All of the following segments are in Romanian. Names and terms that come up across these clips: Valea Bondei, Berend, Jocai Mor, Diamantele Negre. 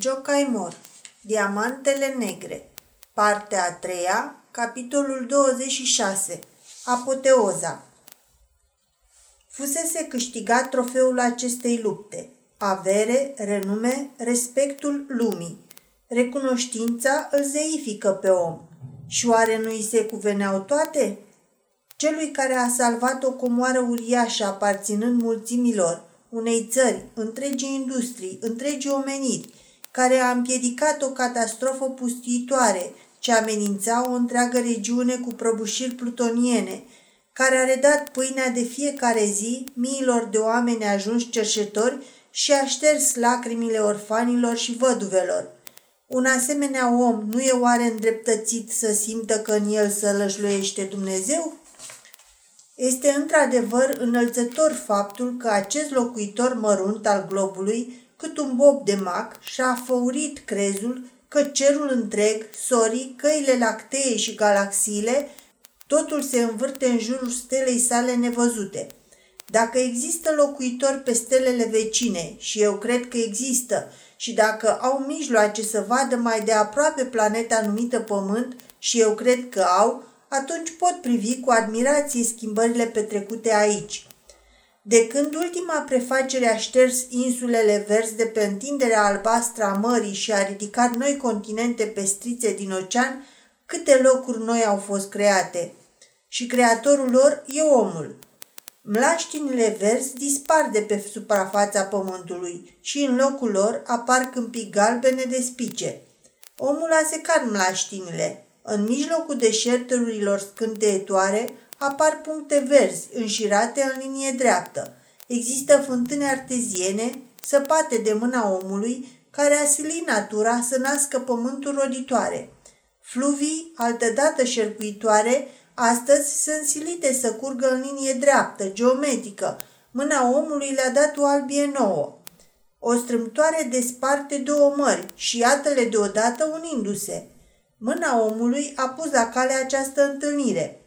Jocai Mor, Diamantele Negre, partea a treia, capitolul 26, Apoteoza. Fusese câștigat trofeul acestei lupte, avere, renume, respectul lumii. Recunoștința îl zeifică pe om. Și oare nu-i se cuveneau toate? Celui care a salvat o comoară uriașă aparținând mulțimilor, unei țări, întregii industrii, întregii omeniri, care a împiedicat o catastrofă pustiitoare ce amenința o întreagă regiune cu prăbușiri plutoniene, care a redat pâinea de fiecare zi miilor de oameni ajunși cerșetori și a șters lacrimile orfanilor și văduvelor. Un asemenea om nu e oare îndreptățit să simtă că în el sălășluiește Dumnezeu? Este într-adevăr înălțător faptul că acest locuitor mărunt al globului, cât un bob de mac, și-a făurit crezul că cerul întreg, sorii, căile lactee și galaxiile, totul se învârte în jurul stelei sale nevăzute. Dacă există locuitori pe stelele vecine, și eu cred că există, și dacă au mijloace să vadă mai de aproape planeta numită Pământ, și eu cred că au, atunci pot privi cu admirație schimbările petrecute aici. De când ultima prefacere a șters insulele verzi de pe întinderea albastră a mării și a ridicat noi continente pestrițe din ocean, câte locuri noi au fost create. Și creatorul lor e omul. Mlaștinile verzi dispar de pe suprafața pământului și în locul lor apar câmpii galbene de spice. Omul a secat mlaștinile. În mijlocul deșerturilor scânteietoare apar puncte verzi, înșirate în linie dreaptă. Există fântâne arteziene, săpate de mâna omului, care a silit natura să nască pământuri roditoare. Fluvii, altădată șerpuitoare, astăzi sunt silite să curgă în linie dreaptă, geometrică. Mâna omului le-a dat o albie nouă. O strâmtoare desparte două mări și iată-le deodată unindu-se. Mâna omului a pus la cale această întâlnire.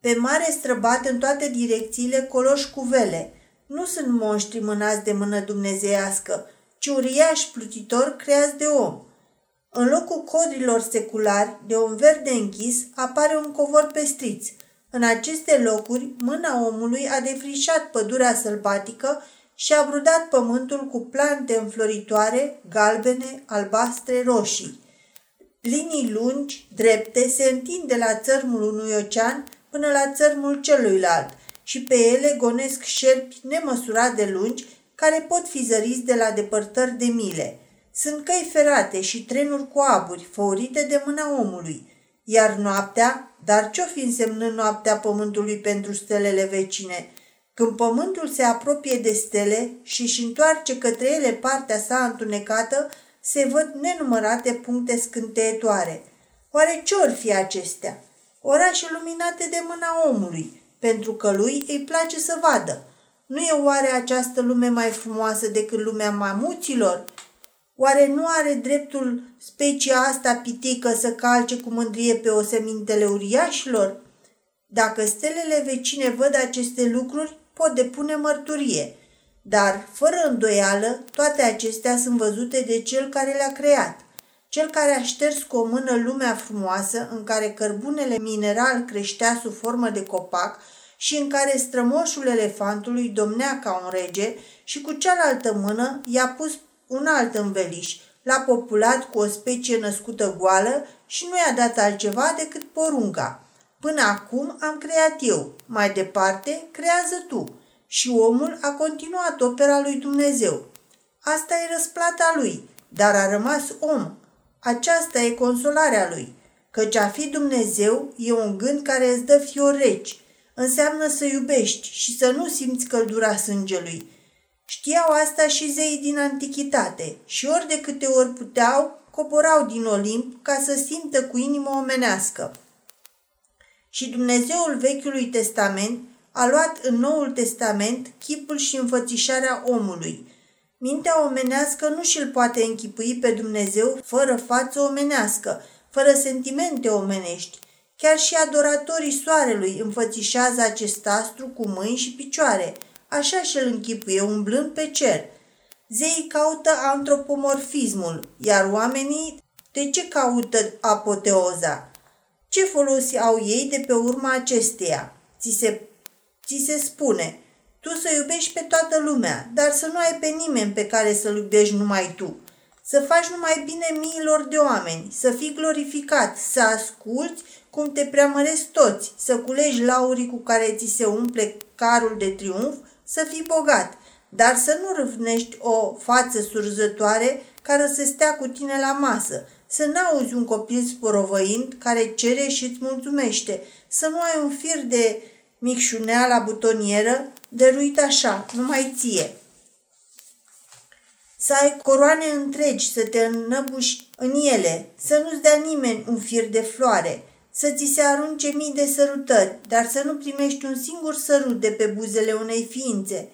Pe mare străbat în toate direcțiile coloși cu vele. Nu sunt monștri mânați de mână dumnezeiască, ci uriași plutitori creați de om. În locul codrilor seculari, de un verde închis, apare un covor pestriț. În aceste locuri, mâna omului a defrișat pădurea sălbatică și a brudat pământul cu plante înfloritoare, galbene, albastre, roșii. Linii lungi, drepte, se întind de la țărmul unui ocean până la țărmul celuilalt și pe ele gonesc șerpi nemăsurat de lungi care pot fi zăriți de la depărtări de mile. Sunt căi ferate și trenuri cu aburi făurite de mâna omului, iar noaptea, dar ce-o fi însemnând noaptea pământului pentru stelele vecine? Când pământul se apropie de stele și își întoarce către ele partea sa întunecată, se văd nenumărate puncte scânteietoare. Oare ce-or fi acestea? Orașe luminate de mâna omului, pentru că lui îi place să vadă. Nu e oare această lume mai frumoasă decât lumea mamuților? Oare nu are dreptul specia asta pitică să calce cu mândrie pe osemintele uriașilor? Dacă stelele vecine văd aceste lucruri, pot depune mărturie. Dar, fără îndoială, toate acestea sunt văzute de cel care le-a creat. Cel care a șters cu o mână lumea frumoasă în care cărbunele mineral creștea sub formă de copac și în care strămoșul elefantului domnea ca un rege și cu cealaltă mână i-a pus un alt înveliș, l-a populat cu o specie născută goală și nu i-a dat altceva decât porunca. Până acum am creat eu, mai departe creează tu. Și omul a continuat opera lui Dumnezeu. Asta e răsplata lui, dar a rămas om. Aceasta e consolarea lui, căci a fi Dumnezeu e un gând care îți dă fiori reci. Înseamnă să iubești și să nu simți căldura sângelui. Știau asta și zeii din antichitate și ori de câte ori puteau, coborau din Olimp ca să simtă cu inimă omenească. Și Dumnezeul Vechiului Testament a luat în Noul Testament chipul și înfățișarea omului. Mintea omenească nu și-l poate închipui pe Dumnezeu fără față omenească, fără sentimente omenești. Chiar și adoratorii soarelui înfățișează acest astru cu mâini și picioare. Așa și-l închipuie umblând pe cer. Zeii caută antropomorfismul, iar oamenii de ce caută apoteoza? Ce folos au ei de pe urma acesteia? Ți se spune, tu să iubești pe toată lumea, dar să nu ai pe nimeni pe care să-l iubești numai tu. Să faci numai bine miilor de oameni, să fii glorificat, să asculți cum te preamăresc toți, să culegi laurii cu care ți se umple carul de triumf, să fii bogat, dar să nu râvnești o față surzătoare care să stea cu tine la masă, să n-auzi un copil sporovăind care cere și îți mulțumește, să nu ai un fir de micșunea la butonieră, dăruit așa, numai ție. Să ai coroane întregi, să te înnăbuși în ele, să nu-ți dea nimeni un fir de floare, să ți se arunce mii de sărutări, dar să nu primești un singur sărut de pe buzele unei ființe,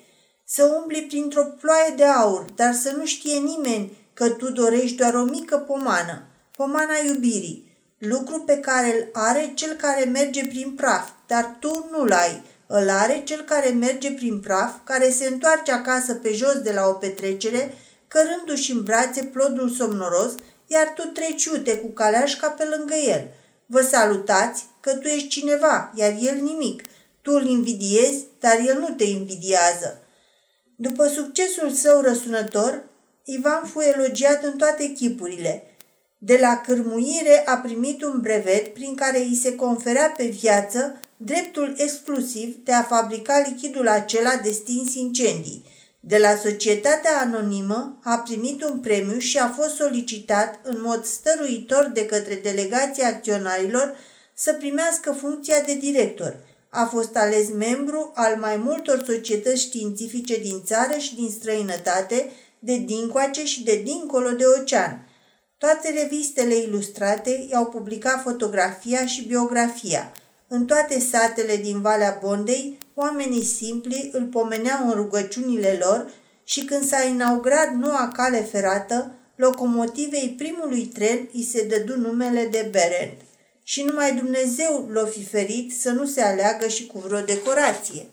să umbli printr-o ploaie de aur, dar să nu știe nimeni că tu dorești doar o mică pomană, pomana iubirii, lucru pe care îl are cel care merge prin praf, dar tu nu-l ai, îl are cel care merge prin praf, care se întoarce acasă pe jos de la o petrecere, cărându-și în brațe plodul somnoros, iar tu treci iute cu caleașca pe lângă el. Vă salutați că tu ești cineva, iar el nimic. Tu îl invidiezi, dar el nu te invidiază. După succesul său răsunător, Ivan fu elogiat în toate chipurile. De la cârmuire a primit un brevet prin care îi se conferea pe viață dreptul exclusiv de a fabrica lichidul acela de stins incendii. De la societatea anonimă a primit un premiu și a fost solicitat în mod stăruitor de către delegația acționarilor să primească funcția de director. A fost ales membru al mai multor societăți științifice din țară și din străinătate, de dincoace și de dincolo de ocean. Toate revistele ilustrate i-au publicat fotografia și biografia. În toate satele din Valea Bondei, oamenii simpli îl pomeneau în rugăciunile lor și când s-a inaugurat noua cale ferată, locomotivei primului tren i se dădu numele de Berend. Și numai Dumnezeu l-o fi ferit să nu se aleagă și cu vreo decorație.